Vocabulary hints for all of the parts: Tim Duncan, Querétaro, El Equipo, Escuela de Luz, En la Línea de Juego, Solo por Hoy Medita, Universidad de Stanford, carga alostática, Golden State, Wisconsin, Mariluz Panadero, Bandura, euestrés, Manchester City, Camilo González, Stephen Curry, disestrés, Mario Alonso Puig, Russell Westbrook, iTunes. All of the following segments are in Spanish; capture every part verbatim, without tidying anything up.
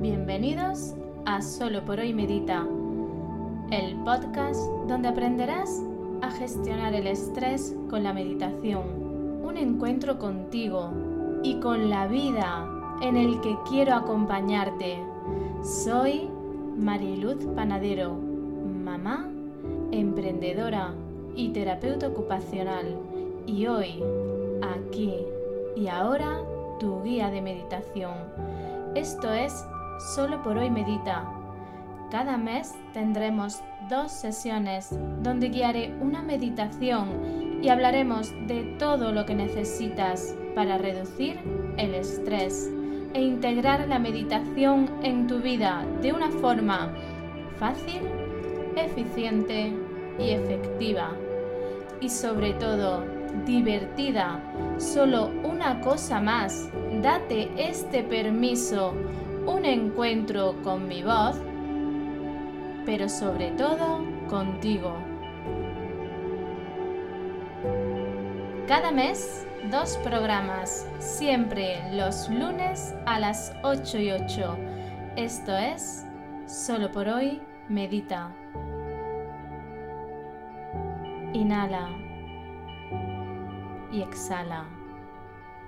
Bienvenidos a Solo por Hoy Medita, el podcast donde aprenderás a gestionar el estrés con la meditación, un encuentro contigo y con la vida en el que quiero acompañarte. Soy Mariluz Panadero, mamá, emprendedora y terapeuta ocupacional, y hoy, aquí y ahora, tu guía de meditación. Esto es Solo por Hoy Medita. Cada mes tendremos dos sesiones donde guiaré una meditación y hablaremos de todo lo que necesitas para reducir el estrés e integrar la meditación en tu vida de una forma fácil, eficiente y efectiva. Y sobre todo, divertida. Solo una cosa más, date este permiso, un encuentro con mi voz, pero sobre todo contigo. Cada mes, dos programas, siempre los lunes a las ocho y ocho. Esto es Solo por Hoy Medita. Inhala y exhala,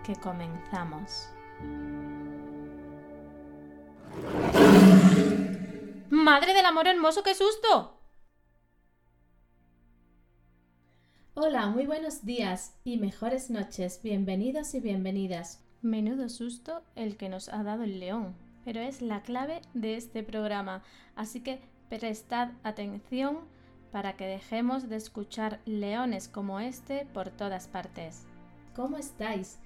que comenzamos. ¡Madre del amor hermoso, qué susto! Hola, muy buenos días y mejores noches. Bienvenidos y bienvenidas. Menudo susto el que nos ha dado el león, pero es la clave de este programa. Así que prestad atención para que dejemos de escuchar leones como este por todas partes. ¿Cómo estáis?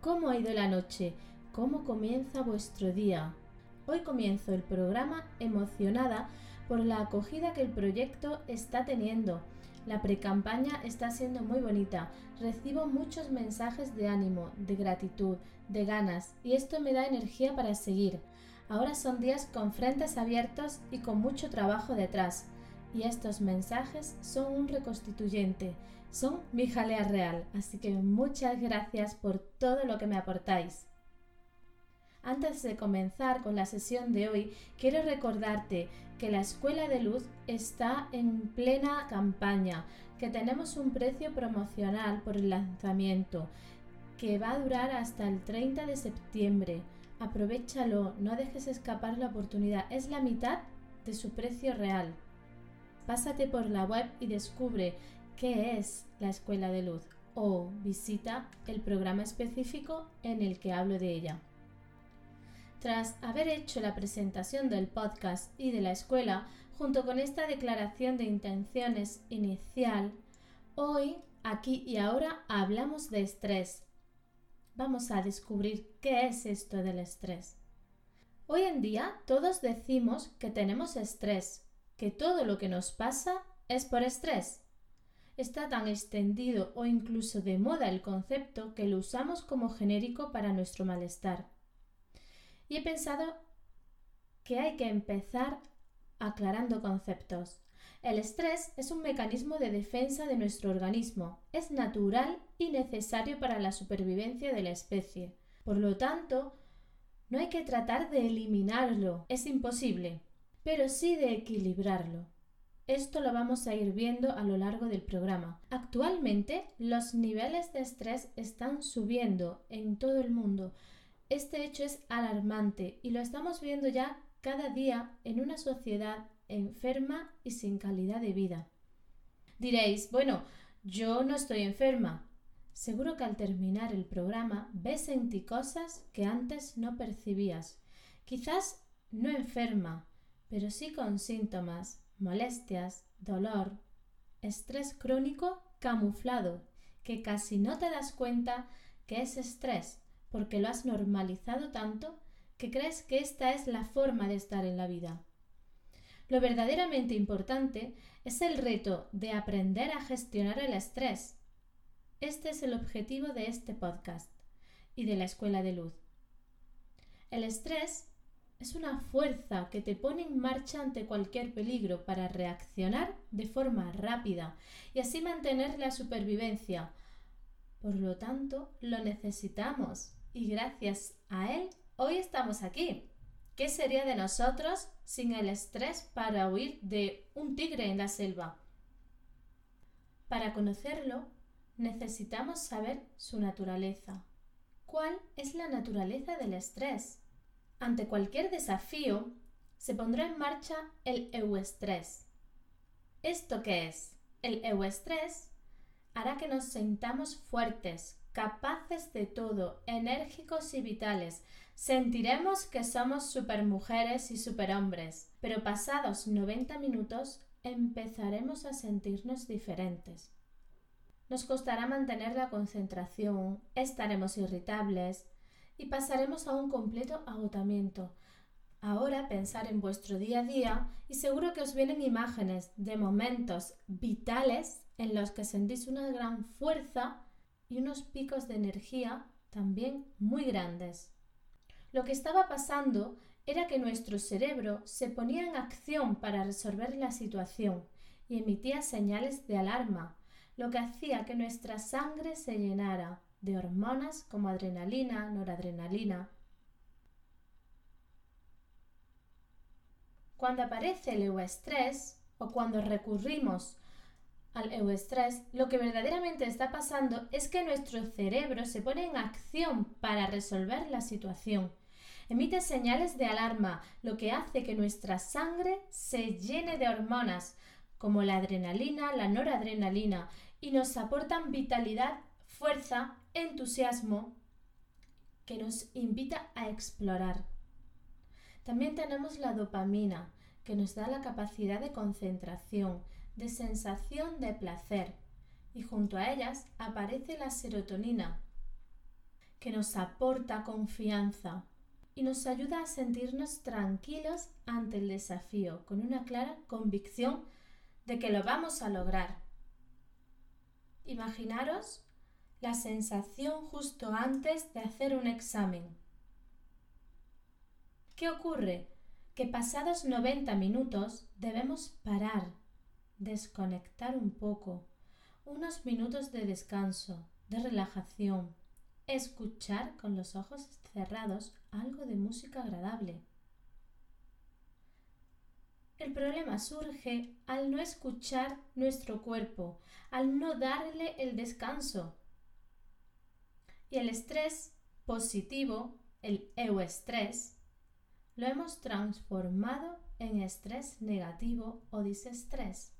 ¿Cómo ha ido la noche? ¿Cómo comienza vuestro día? Hoy comienzo el programa emocionada por la acogida que el proyecto está teniendo. La precampaña está siendo muy bonita. Recibo muchos mensajes de ánimo, de gratitud, de ganas, y esto me da energía para seguir. Ahora son días con frentes abiertos y con mucho trabajo detrás. Y estos mensajes son un reconstituyente, son mi jalea real, así que muchas gracias por todo lo que me aportáis. Antes de comenzar con la sesión de hoy, quiero recordarte que la Escuela de Luz está en plena campaña, que tenemos un precio promocional por el lanzamiento, que va a durar hasta el treinta de septiembre. Aprovechalo, no dejes escapar la oportunidad, es la mitad de su precio real. Pásate por la web y descubre qué es la Escuela de Luz o visita el programa específico en el que hablo de ella. Tras haber hecho la presentación del podcast y de la escuela, junto con esta declaración de intenciones inicial, hoy, aquí y ahora hablamos de estrés. Vamos a descubrir qué es esto del estrés. Hoy en día todos decimos que tenemos estrés, que todo lo que nos pasa es por estrés. Está tan extendido o incluso de moda el concepto que lo usamos como genérico para nuestro malestar. Y he pensado que hay que empezar aclarando conceptos. El estrés es un mecanismo de defensa de nuestro organismo. Es natural y necesario para la supervivencia de la especie. Por lo tanto, no hay que tratar de eliminarlo. Es imposible. Pero sí de equilibrarlo. Esto lo vamos a ir viendo a lo largo del programa. Actualmente, los niveles de estrés están subiendo en todo el mundo. Este hecho es alarmante y lo estamos viendo ya cada día en una sociedad enferma y sin calidad de vida. Diréis, bueno, yo no estoy enferma. Seguro que al terminar el programa ves en ti cosas que antes no percibías. Quizás no enferma, pero sí con síntomas, molestias, dolor, estrés crónico camuflado, que casi no te das cuenta que es estrés, porque lo has normalizado tanto que crees que esta es la forma de estar en la vida. Lo verdaderamente importante es el reto de aprender a gestionar el estrés. Este es el objetivo de este podcast y de la Escuela de Luz. El estrés es una fuerza que te pone en marcha ante cualquier peligro para reaccionar de forma rápida y así mantener la supervivencia. Por lo tanto, lo necesitamos y gracias a él hoy estamos aquí. ¿Qué sería de nosotros sin el estrés para huir de un tigre en la selva? Para conocerlo, necesitamos saber su naturaleza. ¿Cuál es la naturaleza del estrés? Ante cualquier desafío, se pondrá en marcha el euestrés. ¿Esto qué es? El euestrés hará que nos sintamos fuertes, capaces de todo, enérgicos y vitales. Sentiremos que somos supermujeres y superhombres, pero pasados noventa minutos empezaremos a sentirnos diferentes. Nos costará mantener la concentración, estaremos irritables y pasaremos a un completo agotamiento. Ahora pensad en vuestro día a día y seguro que os vienen imágenes de momentos vitales en los que sentís una gran fuerza y unos picos de energía también muy grandes. Lo que estaba pasando era que nuestro cerebro se ponía en acción para resolver la situación y emitía señales de alarma, lo que hacía que nuestra sangre se llenara de hormonas como adrenalina, noradrenalina. Cuando aparece el euestrés o cuando recurrimos al euestrés, lo que verdaderamente está pasando es que nuestro cerebro se pone en acción para resolver la situación. Emite señales de alarma, lo que hace que nuestra sangre se llene de hormonas, como la adrenalina, la noradrenalina, y nos aportan vitalidad, fuerza, entusiasmo, que nos invita a explorar. También tenemos la dopamina, que nos da la capacidad de concentración, de sensación de placer, y junto a ellas aparece la serotonina, que nos aporta confianza y nos ayuda a sentirnos tranquilos ante el desafío, con una clara convicción de que lo vamos a lograr. Imaginaros la sensación justo antes de hacer un examen. ¿Qué ocurre? Que pasados noventa minutos debemos parar, desconectar un poco, unos minutos de descanso, de relajación, escuchar con los ojos cerrados algo de música agradable. El problema surge al no escuchar nuestro cuerpo, al no darle el descanso. Y el estrés positivo, el euestrés, lo hemos transformado en estrés negativo o disestrés.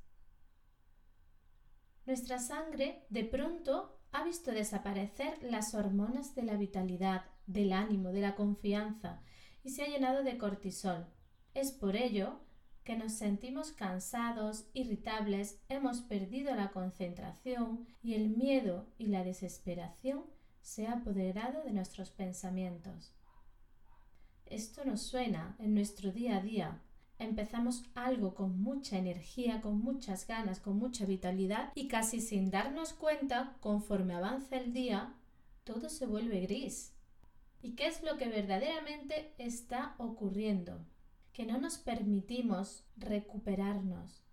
Nuestra sangre de pronto ha visto desaparecer las hormonas de la vitalidad, del ánimo, de la confianza y se ha llenado de cortisol. Es por ello que nos sentimos cansados, irritables, hemos perdido la concentración y el miedo y la desesperación se ha apoderado de nuestros pensamientos. Esto nos suena en nuestro día a día. Empezamos algo con mucha energía, con muchas ganas, con mucha vitalidad y casi sin darnos cuenta, conforme avanza el día, todo se vuelve gris. ¿Y qué es lo que verdaderamente está ocurriendo? Que no nos permitimos recuperarnos.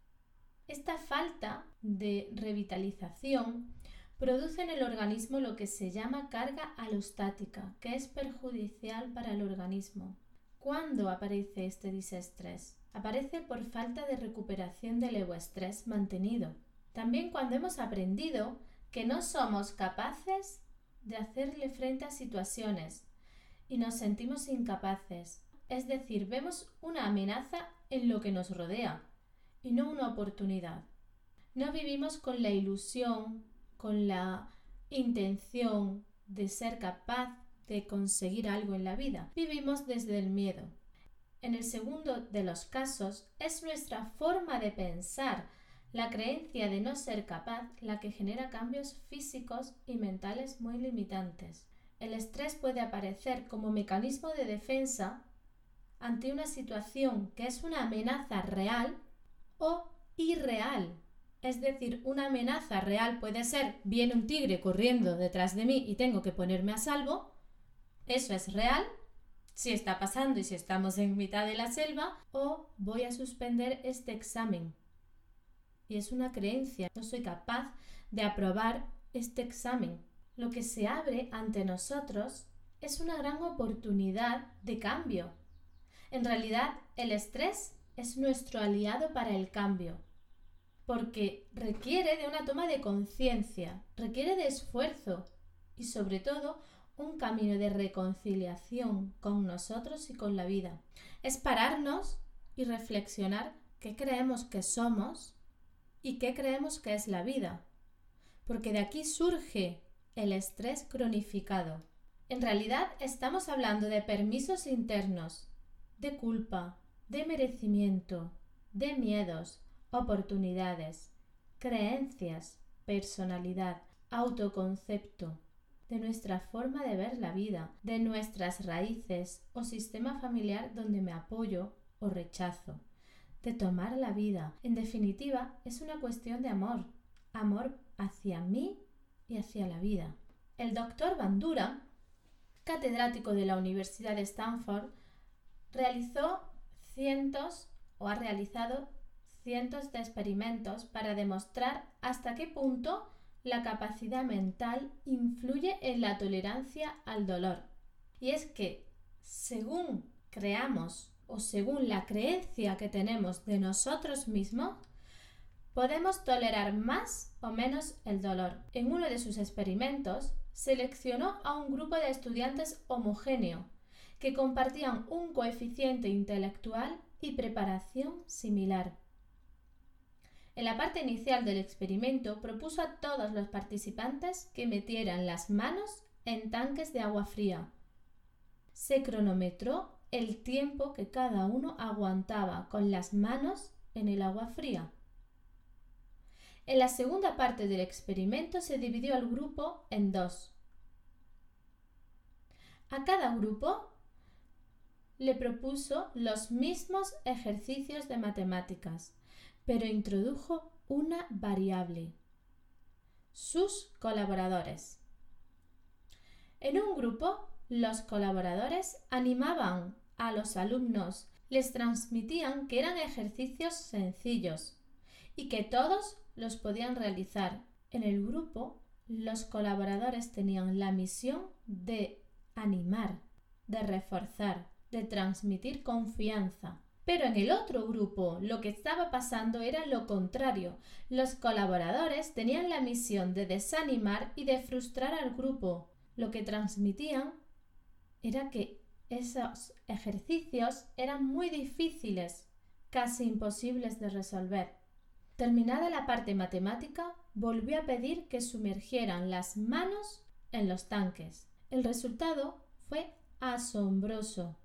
Esta falta de revitalización produce en el organismo lo que se llama carga alostática, que es perjudicial para el organismo. ¿Cuándo aparece este disestrés? Aparece por falta de recuperación del euestrés mantenido. También cuando hemos aprendido que no somos capaces de hacerle frente a situaciones y nos sentimos incapaces. Es decir, vemos una amenaza en lo que nos rodea y no una oportunidad. No vivimos con la ilusión, con la intención de ser capaz de conseguir algo en la vida. Vivimos desde el miedo. En el segundo de los casos, es nuestra forma de pensar, la creencia de no ser capaz, la que genera cambios físicos y mentales muy limitantes. El estrés puede aparecer como mecanismo de defensa ante una situación que es una amenaza real o irreal. Es decir, una amenaza real puede ser, viene un tigre corriendo detrás de mí y tengo que ponerme a salvo. Eso es real, si está pasando y si estamos en mitad de la selva, o voy a suspender este examen. Y es una creencia, no soy capaz de aprobar este examen. Lo que se abre ante nosotros es una gran oportunidad de cambio. En realidad, el estrés es nuestro aliado para el cambio, porque requiere de una toma de conciencia, requiere de esfuerzo y sobre todo un camino de reconciliación con nosotros y con la vida. Es pararnos y reflexionar qué creemos que somos y qué creemos que es la vida, porque de aquí surge el estrés cronificado. En realidad estamos hablando de permisos internos, de culpa, de merecimiento, de miedos, oportunidades, creencias, personalidad, autoconcepto, de nuestra forma de ver la vida, de nuestras raíces o sistema familiar donde me apoyo o rechazo, de tomar la vida. En definitiva, es una cuestión de amor, amor hacia mí y hacia la vida. El doctor Bandura, catedrático de la Universidad de Stanford, realizó cientos o ha realizado cientos de experimentos para demostrar hasta qué punto la capacidad mental influye en la tolerancia al dolor. Y es que según creamos o según la creencia que tenemos de nosotros mismos, podemos tolerar más o menos el dolor. En uno de sus experimentos, seleccionó a un grupo de estudiantes homogéneo que compartían un coeficiente intelectual y preparación similar. En la parte inicial del experimento propuso a todos los participantes que metieran las manos en tanques de agua fría. Se cronometró el tiempo que cada uno aguantaba con las manos en el agua fría. En la segunda parte del experimento se dividió al grupo en dos. A cada grupo le propuso los mismos ejercicios de matemáticas, pero introdujo una variable: sus colaboradores. En un grupo, los colaboradores animaban a los alumnos, les transmitían que eran ejercicios sencillos y que todos los podían realizar. En el grupo, los colaboradores tenían la misión de animar, de reforzar, de transmitir confianza. Pero en el otro grupo lo que estaba pasando era lo contrario. Los colaboradores tenían la misión de desanimar y de frustrar al grupo. Lo que transmitían era que esos ejercicios eran muy difíciles, casi imposibles de resolver. Terminada la parte matemática, volvió a pedir que sumergieran las manos en los tanques. El resultado fue asombroso.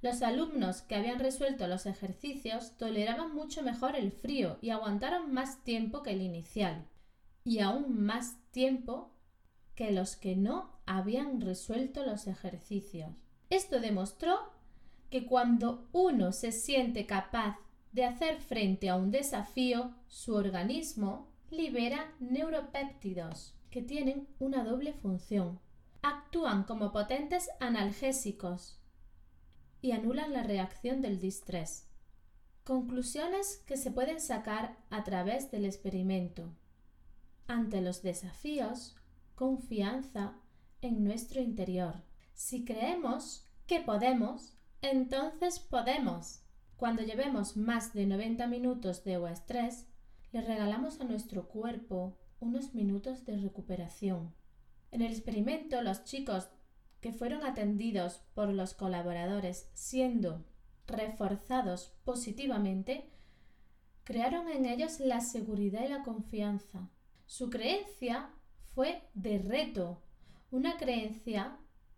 Los alumnos que habían resuelto los ejercicios toleraban mucho mejor el frío y aguantaron más tiempo que el inicial, y aún más tiempo que los que no habían resuelto los ejercicios. Esto demostró que cuando uno se siente capaz de hacer frente a un desafío, su organismo libera neuropéptidos que tienen una doble función. Actúan como potentes analgésicos y anulan la reacción del distrés. Conclusiones que se pueden sacar a través del experimento. Ante los desafíos, confianza en nuestro interior. Si creemos que podemos, entonces podemos. Cuando llevemos más de noventa minutos de estrés, le regalamos a nuestro cuerpo unos minutos de recuperación. En el experimento, los chicos que fueron atendidos por los colaboradores siendo reforzados positivamente, crearon en ellos la seguridad y la confianza. Su creencia fue de reto. Una creencia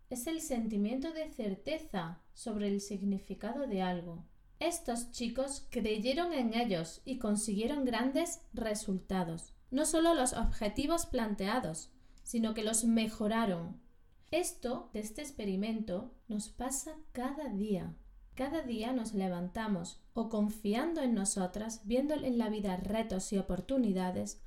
es el sentimiento de certeza sobre el significado de algo. Estos chicos creyeron en ellos y consiguieron grandes resultados. No solo los objetivos planteados, sino que los mejoraron. Esto de este experimento nos pasa cada día. Cada día nos levantamos o confiando en nosotras, viendo en la vida retos y oportunidades,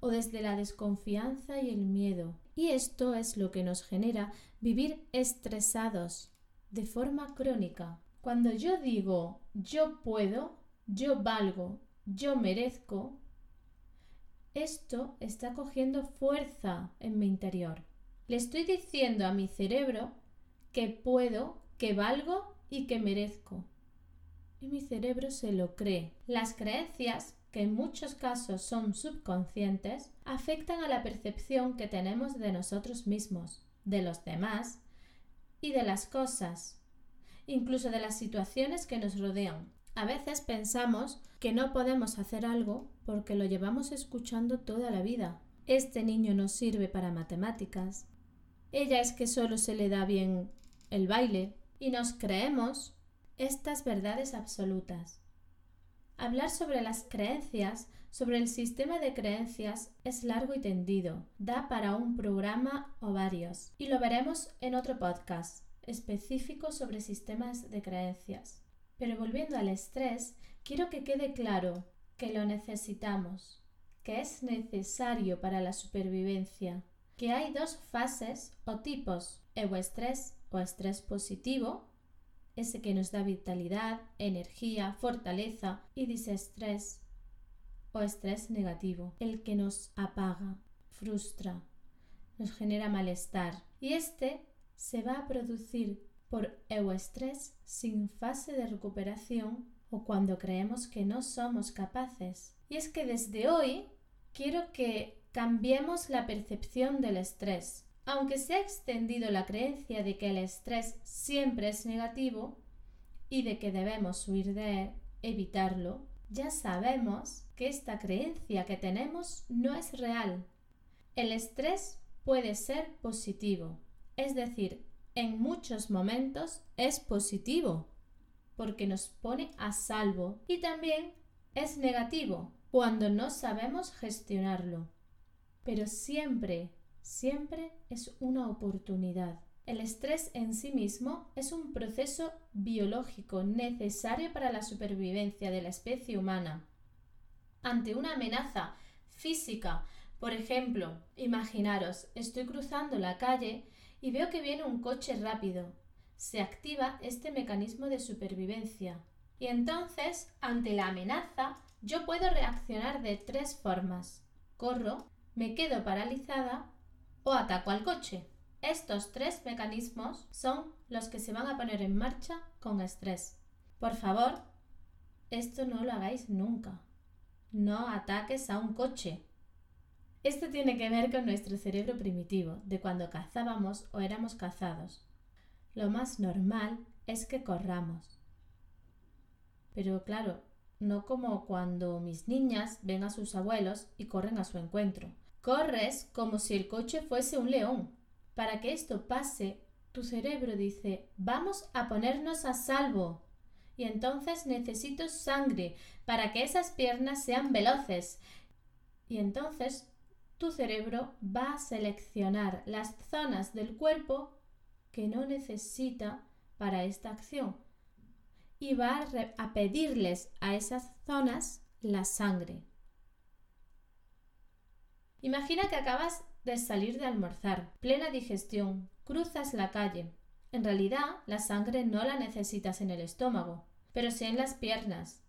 o desde la desconfianza y el miedo. Y esto es lo que nos genera vivir estresados de forma crónica. Cuando yo digo yo puedo, yo valgo, yo merezco, esto está cogiendo fuerza en mi interior. Le estoy diciendo a mi cerebro que puedo, que valgo y que merezco. Y mi cerebro se lo cree. Las creencias, que en muchos casos son subconscientes, afectan a la percepción que tenemos de nosotros mismos, de los demás y de las cosas, incluso de las situaciones que nos rodean. A veces pensamos que no podemos hacer algo porque lo llevamos escuchando toda la vida. Este niño no sirve para matemáticas. Ella es que solo se le da bien el baile. Y nos creemos estas verdades absolutas. Hablar sobre las creencias, sobre el sistema de creencias, es largo y tendido. Da para un programa o varios. Y lo veremos en otro podcast específico sobre sistemas de creencias. Pero volviendo al estrés, quiero que quede claro que lo necesitamos, que es necesario para la supervivencia, que hay dos fases o tipos: euestrés o estrés positivo, ese que nos da vitalidad, energía, fortaleza, y disestrés o estrés negativo, el que nos apaga, frustra, nos genera malestar. Y este se va a producir por euestrés sin fase de recuperación o cuando creemos que no somos capaces. Y es que desde hoy quiero que cambiemos la percepción del estrés. Aunque se ha extendido la creencia de que el estrés siempre es negativo y de que debemos huir de él, evitarlo, ya sabemos que esta creencia que tenemos no es real. El estrés puede ser positivo, es decir, en muchos momentos es positivo porque nos pone a salvo, y también es negativo cuando no sabemos gestionarlo. Pero siempre Siempre es una oportunidad. El estrés en sí mismo es un proceso biológico necesario para la supervivencia de la especie humana. Ante una amenaza física, por ejemplo, imaginaros, estoy cruzando la calle y veo que viene un coche rápido. Se activa este mecanismo de supervivencia. Y entonces, ante la amenaza, yo puedo reaccionar de tres formas. Corro, me quedo paralizada o ataco al coche. Estos tres mecanismos son los que se van a poner en marcha con estrés. Por favor, esto no lo hagáis nunca. No ataques a un coche. Esto tiene que ver con nuestro cerebro primitivo, de cuando cazábamos o éramos cazados. Lo más normal es que corramos. Pero claro, no como cuando mis niñas ven a sus abuelos y corren a su encuentro. Corres como si el coche fuese un león. Para que esto pase, tu cerebro dice, vamos a ponernos a salvo. Y entonces necesito sangre para que esas piernas sean veloces. Y entonces tu cerebro va a seleccionar las zonas del cuerpo que no necesita para esta acción. Y va a, re- a pedirles a esas zonas la sangre. Imagina que acabas de salir de almorzar, plena digestión, cruzas la calle. En realidad, la sangre no la necesitas en el estómago, pero sí en las piernas.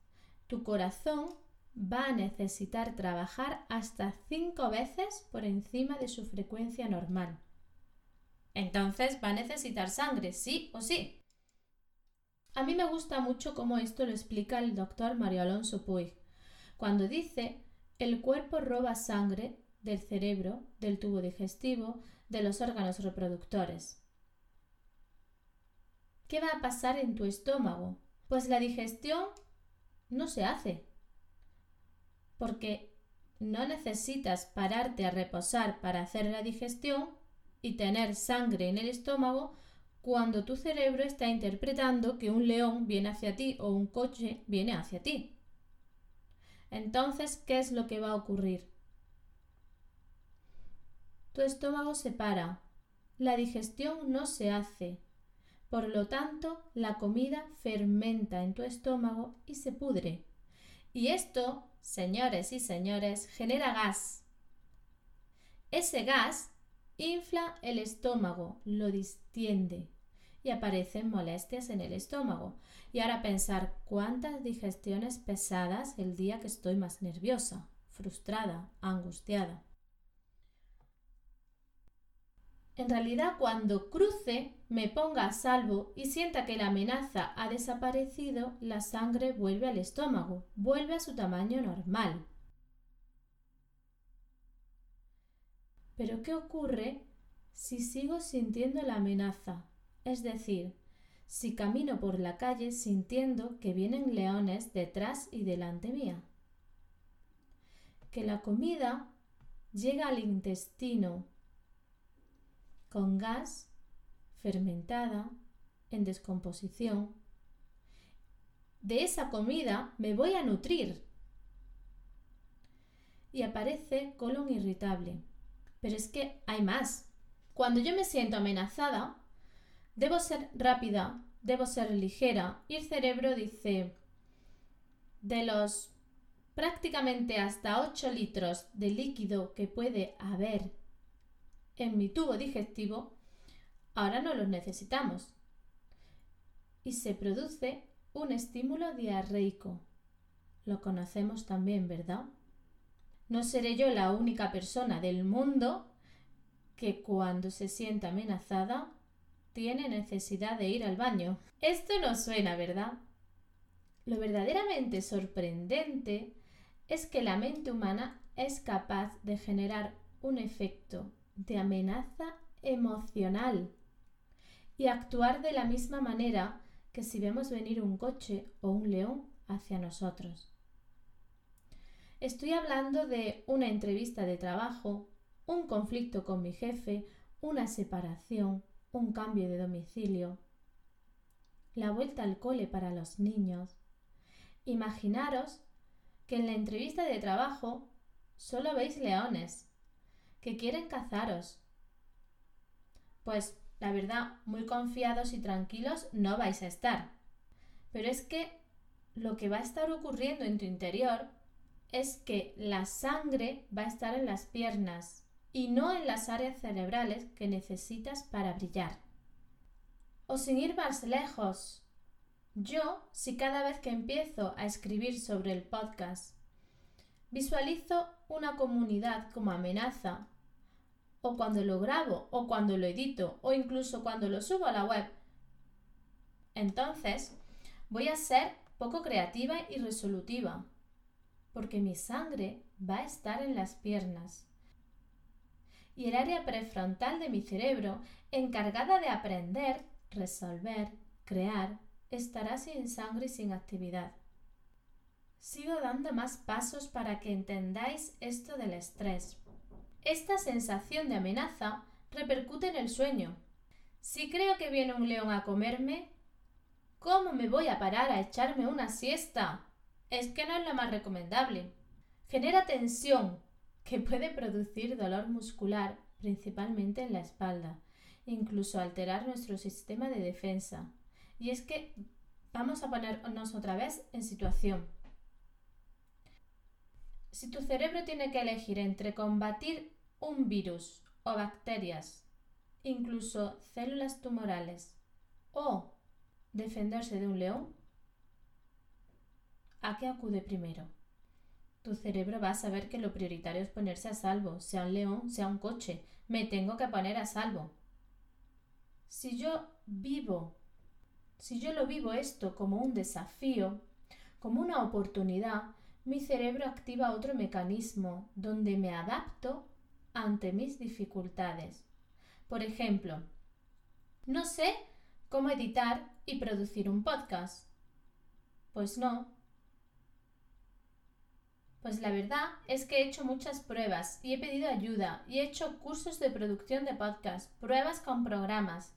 Tu corazón va a necesitar trabajar hasta cinco veces por encima de su frecuencia normal. Entonces va a necesitar sangre, sí o sí. A mí me gusta mucho cómo esto lo explica el doctor Mario Alonso Puig, cuando dice, el cuerpo roba sangre del cerebro, del tubo digestivo, de los órganos reproductores. ¿Qué va a pasar en tu estómago? Pues la digestión no se hace, porque no necesitas pararte a reposar para hacer la digestión y tener sangre en el estómago cuando tu cerebro está interpretando que un león viene hacia ti o un coche viene hacia ti. Entonces, ¿qué es lo que va a ocurrir? Tu estómago se para, la digestión no se hace, por lo tanto la comida fermenta en tu estómago y se pudre. Y esto, señores y señores, genera gas. Ese gas infla el estómago, lo distiende y aparecen molestias en el estómago. Y ahora pensar, ¿cuántas digestiones pesadas el día que estoy más nerviosa, frustrada, angustiada? en realidad cuando cruce, me ponga a salvo y sienta que la amenaza ha desaparecido, la sangre vuelve al estómago, vuelve a su tamaño normal. Pero ¿qué ocurre si sigo sintiendo la amenaza? Es decir, si camino por la calle sintiendo que vienen leones detrás y delante mía. Que la comida llega al intestino con gas, fermentada, en descomposición. De esa comida me voy a nutrir. Y aparece colon irritable. Pero es que hay más. Cuando yo me siento amenazada, debo ser rápida, debo ser ligera, y el cerebro dice, de los prácticamente hasta ocho litros de líquido que puede haber en mi tubo digestivo, ahora no los necesitamos. Y se produce un estímulo diarreico. Lo conocemos también, ¿verdad? No seré yo la única persona del mundo que cuando se sienta amenazada tiene necesidad de ir al baño. Esto no suena, ¿verdad? Lo verdaderamente sorprendente es que la mente humana es capaz de generar un efecto de amenaza emocional y actuar de la misma manera que si vemos venir un coche o un león hacia nosotros. Estoy hablando de una entrevista de trabajo, un conflicto con mi jefe, una separación, un cambio de domicilio, la vuelta al cole para los niños. Imaginaros que en la entrevista de trabajo solo veis leones que quieren cazaros. Pues, la verdad, muy confiados y tranquilos no vais a estar. Pero es que lo que va a estar ocurriendo en tu interior es que la sangre va a estar en las piernas y no en las áreas cerebrales que necesitas para brillar. O sin ir más lejos, yo, si cada vez que empiezo a escribir sobre el podcast, visualizo una comunidad como amenaza, o cuando lo grabo, o cuando lo edito, o incluso cuando lo subo a la web, entonces voy a ser poco creativa y resolutiva. Porque mi sangre va a estar en las piernas y el área prefrontal de mi cerebro, encargada de aprender, resolver, crear, estará sin sangre y sin actividad. Sigo dando más pasos para que entendáis esto del estrés. Esta sensación de amenaza repercute en el sueño. Si creo que viene un león a comerme, ¿cómo me voy a parar a echarme una siesta? Es que no es lo más recomendable. Genera tensión, que puede producir dolor muscular, principalmente en la espalda, incluso alterar nuestro sistema de defensa. Y es que vamos a ponernos otra vez en situación. Si tu cerebro tiene que elegir entre combatir un virus o bacterias, incluso células tumorales, o defenderse de un león, ¿a qué acude primero? Tu cerebro va a saber que lo prioritario es ponerse a salvo, sea un león, sea un coche. Me tengo que poner a salvo. Si yo vivo, si yo lo vivo esto como un desafío, como una oportunidad, mi cerebro activa otro mecanismo donde me adapto ante mis dificultades. Por ejemplo, no sé cómo editar y producir un podcast. Pues no. Pues la verdad es que he hecho muchas pruebas y he pedido ayuda y he hecho cursos de producción de podcast, pruebas con programas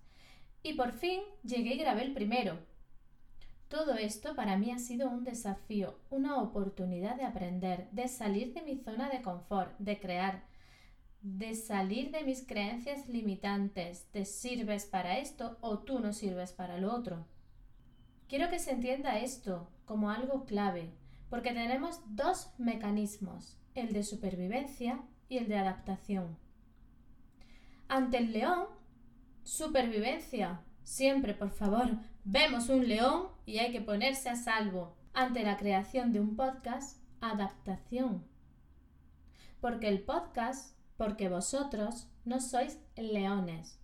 y por fin llegué y grabé el primero. Todo esto para mí ha sido un desafío, una oportunidad de aprender, de salir de mi zona de confort, de crear, de salir de mis creencias limitantes, de sirves para esto o tú no sirves para lo otro. Quiero que se entienda esto como algo clave. Porque tenemos dos mecanismos, el de supervivencia y el de adaptación. Ante el león, supervivencia. Siempre, por favor, vemos un león y hay que ponerse a salvo. Ante la creación de un podcast, adaptación. Porque el podcast, porque vosotros, No sois leones,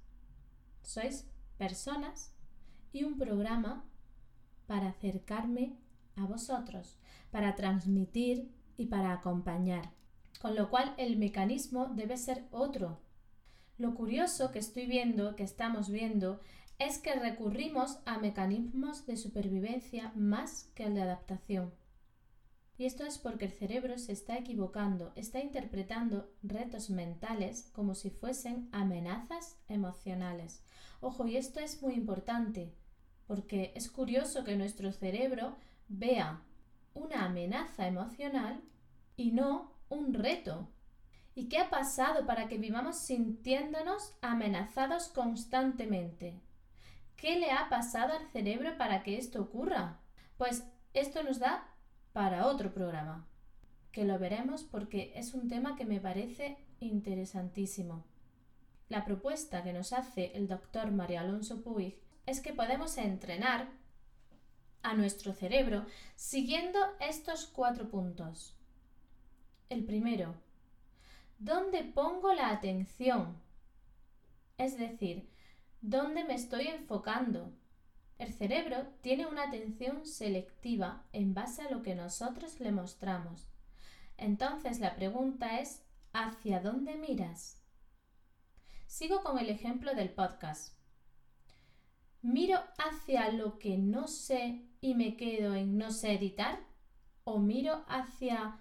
sois personas y un programa para acercarme a vosotros, para transmitir y para acompañar. Con lo cual el mecanismo debe ser otro. Lo curioso que estoy viendo, que estamos viendo, es que recurrimos a mecanismos de supervivencia más que al de adaptación. Y esto es porque el cerebro se está equivocando, está interpretando retos mentales como si fuesen amenazas emocionales. Ojo, y esto es muy importante, porque es curioso que nuestro cerebro vea una amenaza emocional y no un reto. ¿Y qué ha pasado para que vivamos sintiéndonos amenazados constantemente? ¿Qué le ha pasado al cerebro para que esto ocurra? Pues esto nos da para otro programa, que lo veremos porque es un tema que me parece interesantísimo. La propuesta que nos hace el doctor Mario Alonso Puig es que podemos entrenar a nuestro cerebro siguiendo estos cuatro puntos. El primero, ¿dónde pongo la atención? Es decir, ¿dónde me estoy enfocando? El cerebro tiene una atención selectiva en base a lo que nosotros le mostramos. Entonces la pregunta es, ¿hacia dónde miras? Sigo con el ejemplo del podcast. ¿Miro hacia lo que no sé y me quedo en no sé editar? ¿O miro hacia...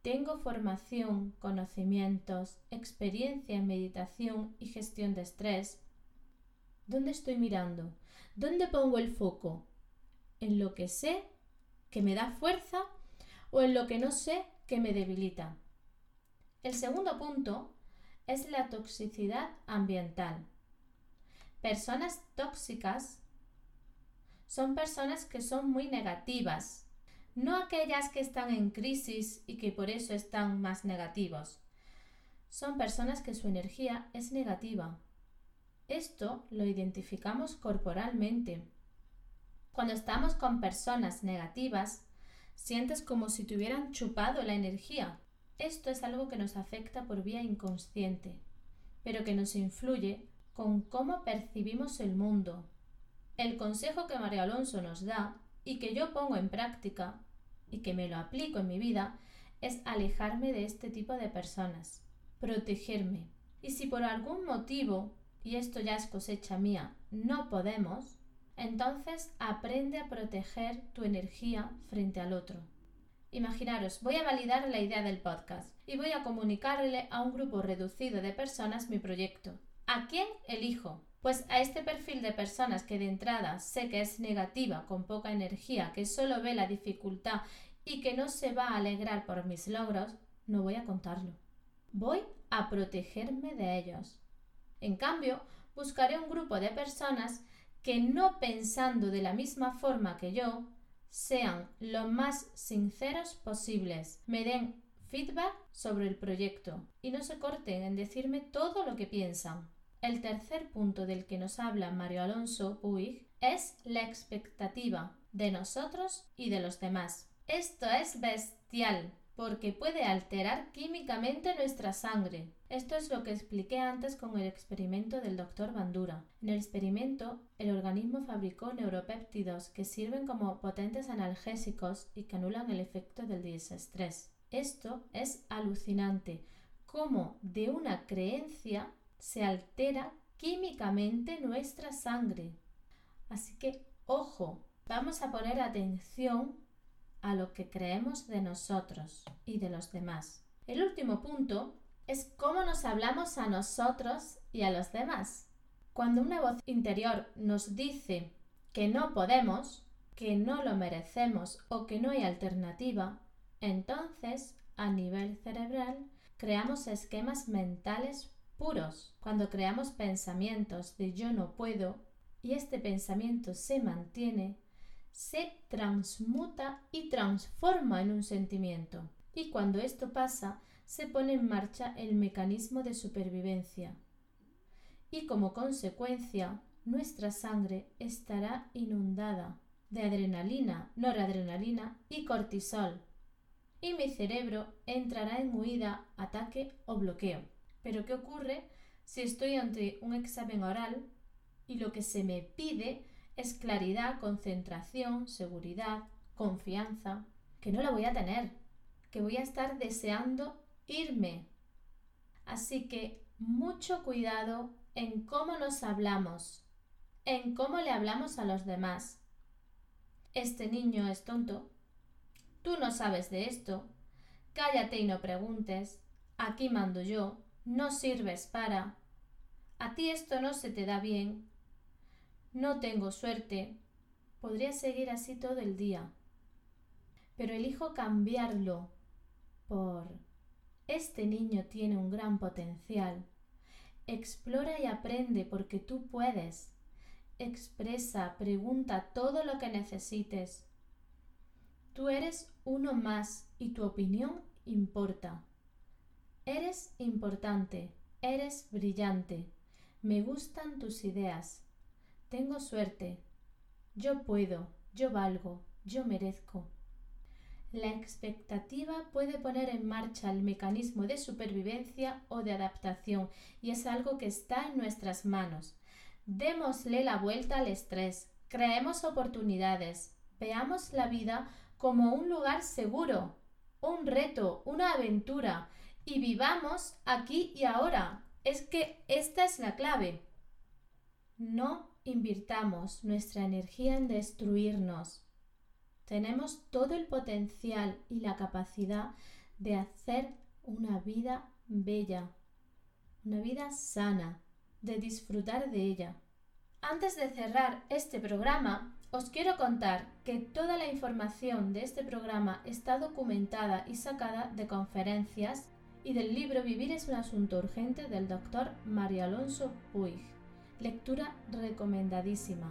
tengo formación, conocimientos, experiencia en meditación y gestión de estrés? ¿Dónde estoy mirando? ¿Dónde pongo el foco? ¿En lo que sé, que me da fuerza, o en lo que no sé, que me debilita? El segundo punto es la toxicidad ambiental. Personas tóxicas son personas que son muy negativas. No aquellas que están en crisis y que por eso están más negativos. Son personas que su energía es negativa. Esto lo identificamos corporalmente. Cuando estamos con personas negativas, sientes como si te hubieran chupado la energía. Esto es algo que nos afecta por vía inconsciente, pero que nos influye con cómo percibimos el mundo. El consejo que Mario Alonso nos da y que yo pongo en práctica y que me lo aplico en mi vida, es alejarme de este tipo de personas, protegerme. Y si por algún motivo, y esto ya es cosecha mía, no podemos, entonces aprende a proteger tu energía frente al otro. Imaginaros, voy a validar la idea del podcast y voy a comunicarle a un grupo reducido de personas mi proyecto. ¿A quién elijo? Pues a este perfil de personas que de entrada sé que es negativa, con poca energía, que solo ve la dificultad y que no se va a alegrar por mis logros, no voy a contarlo. Voy a protegerme de ellos. En cambio, buscaré un grupo de personas que, no pensando de la misma forma que yo, sean lo más sinceros posibles, me den feedback sobre el proyecto y no se corten en decirme todo lo que piensan. El tercer punto del que nos habla Mario Alonso Puig es la expectativa de nosotros y de los demás. Esto es bestial porque puede alterar químicamente nuestra sangre. Esto es lo que expliqué antes con el experimento del doctor Bandura. En el experimento, el organismo fabricó neuropéptidos que sirven como potentes analgésicos y que anulan el efecto del desestrés. Esto es alucinante, como de una creencia se altera químicamente nuestra sangre. Así que, ojo, vamos a poner atención a lo que creemos de nosotros y de los demás. El último punto es cómo nos hablamos a nosotros y a los demás. Cuando una voz interior nos dice que no podemos, que no lo merecemos o que no hay alternativa, entonces, a nivel cerebral, creamos esquemas mentales puros, cuando creamos pensamientos de yo no puedo y este pensamiento se mantiene, se transmuta y transforma en un sentimiento. Y cuando esto pasa, se pone en marcha el mecanismo de supervivencia. Y como consecuencia, nuestra sangre estará inundada de adrenalina, noradrenalina y cortisol. Y mi cerebro entrará en huida, ataque o bloqueo. ¿Pero qué ocurre si estoy ante un examen oral y lo que se me pide es claridad, concentración, seguridad, confianza, que no la voy a tener, que voy a estar deseando irme. Así que mucho cuidado en cómo nos hablamos, en cómo le hablamos a los demás. Este niño es tonto, tú no sabes de esto, cállate y no preguntes, aquí mando yo, no sirves para, a ti esto no se te da bien, no tengo suerte. Podría seguir así todo el día, pero elijo cambiarlo por: este niño tiene un gran potencial, explora y aprende porque tú puedes, expresa, pregunta todo lo que necesites, tú eres uno más y tu opinión importa, eres importante, eres brillante, me gustan tus ideas, tengo suerte, yo puedo, yo valgo, yo merezco. La expectativa puede poner en marcha el mecanismo de supervivencia o de adaptación y es algo que está en nuestras manos. Démosle la vuelta al estrés, creemos oportunidades, veamos la vida como un lugar seguro, un reto, una aventura y vivamos aquí y ahora. Es que esta es la clave. No invirtamos nuestra energía en destruirnos. Tenemos todo el potencial y la capacidad de hacer una vida bella, una vida sana, de disfrutar de ella. Antes de cerrar este programa, os quiero contar que toda la información de este programa está documentada y sacada de conferencias y del libro Vivir es un asunto urgente del doctor Mario Alonso Puig. Lectura recomendadísima.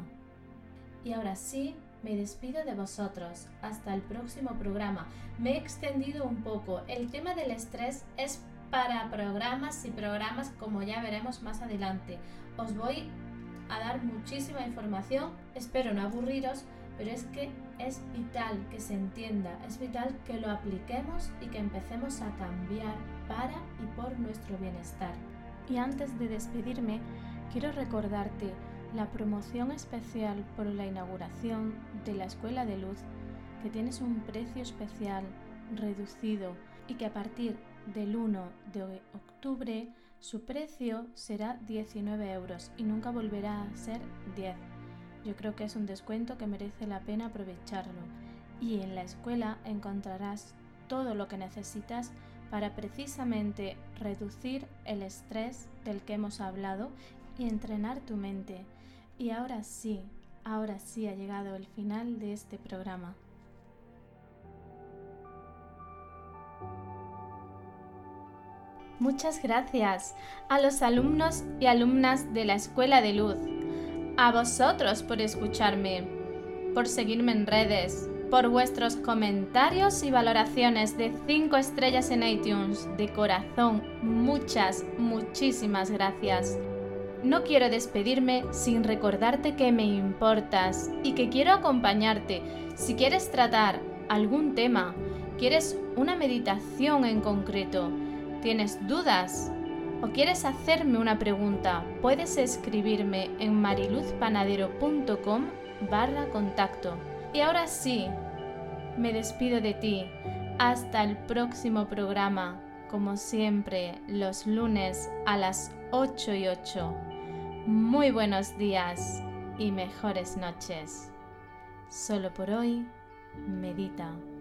Y ahora sí, me despido de vosotros, hasta el próximo programa. Me he extendido un poco, el tema del estrés es para programas y programas como ya veremos más adelante. Os voy a dar muchísima información, espero no aburriros, pero es que es vital que se entienda, es vital que lo apliquemos y que empecemos a cambiar para y por nuestro bienestar. Y antes de despedirme, quiero recordarte la promoción especial por la inauguración de la Escuela de Luz, que tienes un precio especial reducido y que a partir del uno de octubre su precio será diecinueve euros y nunca volverá a ser diez. Yo creo que es un descuento que merece la pena aprovecharlo y en la escuela encontrarás todo lo que necesitas para precisamente reducir el estrés del que hemos hablado y entrenar tu mente. Y ahora sí, ahora sí ha llegado el final de este programa. Muchas gracias a los alumnos y alumnas de la Escuela de Luz, a vosotros por escucharme, por seguirme en redes, por vuestros comentarios y valoraciones de cinco estrellas en iTunes. De corazón, muchas, muchísimas gracias. No quiero despedirme sin recordarte que me importas y que quiero acompañarte. Si quieres tratar algún tema, quieres una meditación en concreto, tienes dudas o quieres hacerme una pregunta, puedes escribirme en mariluzpanadero.com barra contacto. Y ahora sí, me despido de ti. Hasta el próximo programa, como siempre, los lunes a las ocho y ocho. Muy buenos días y mejores noches. Solo por hoy, medita.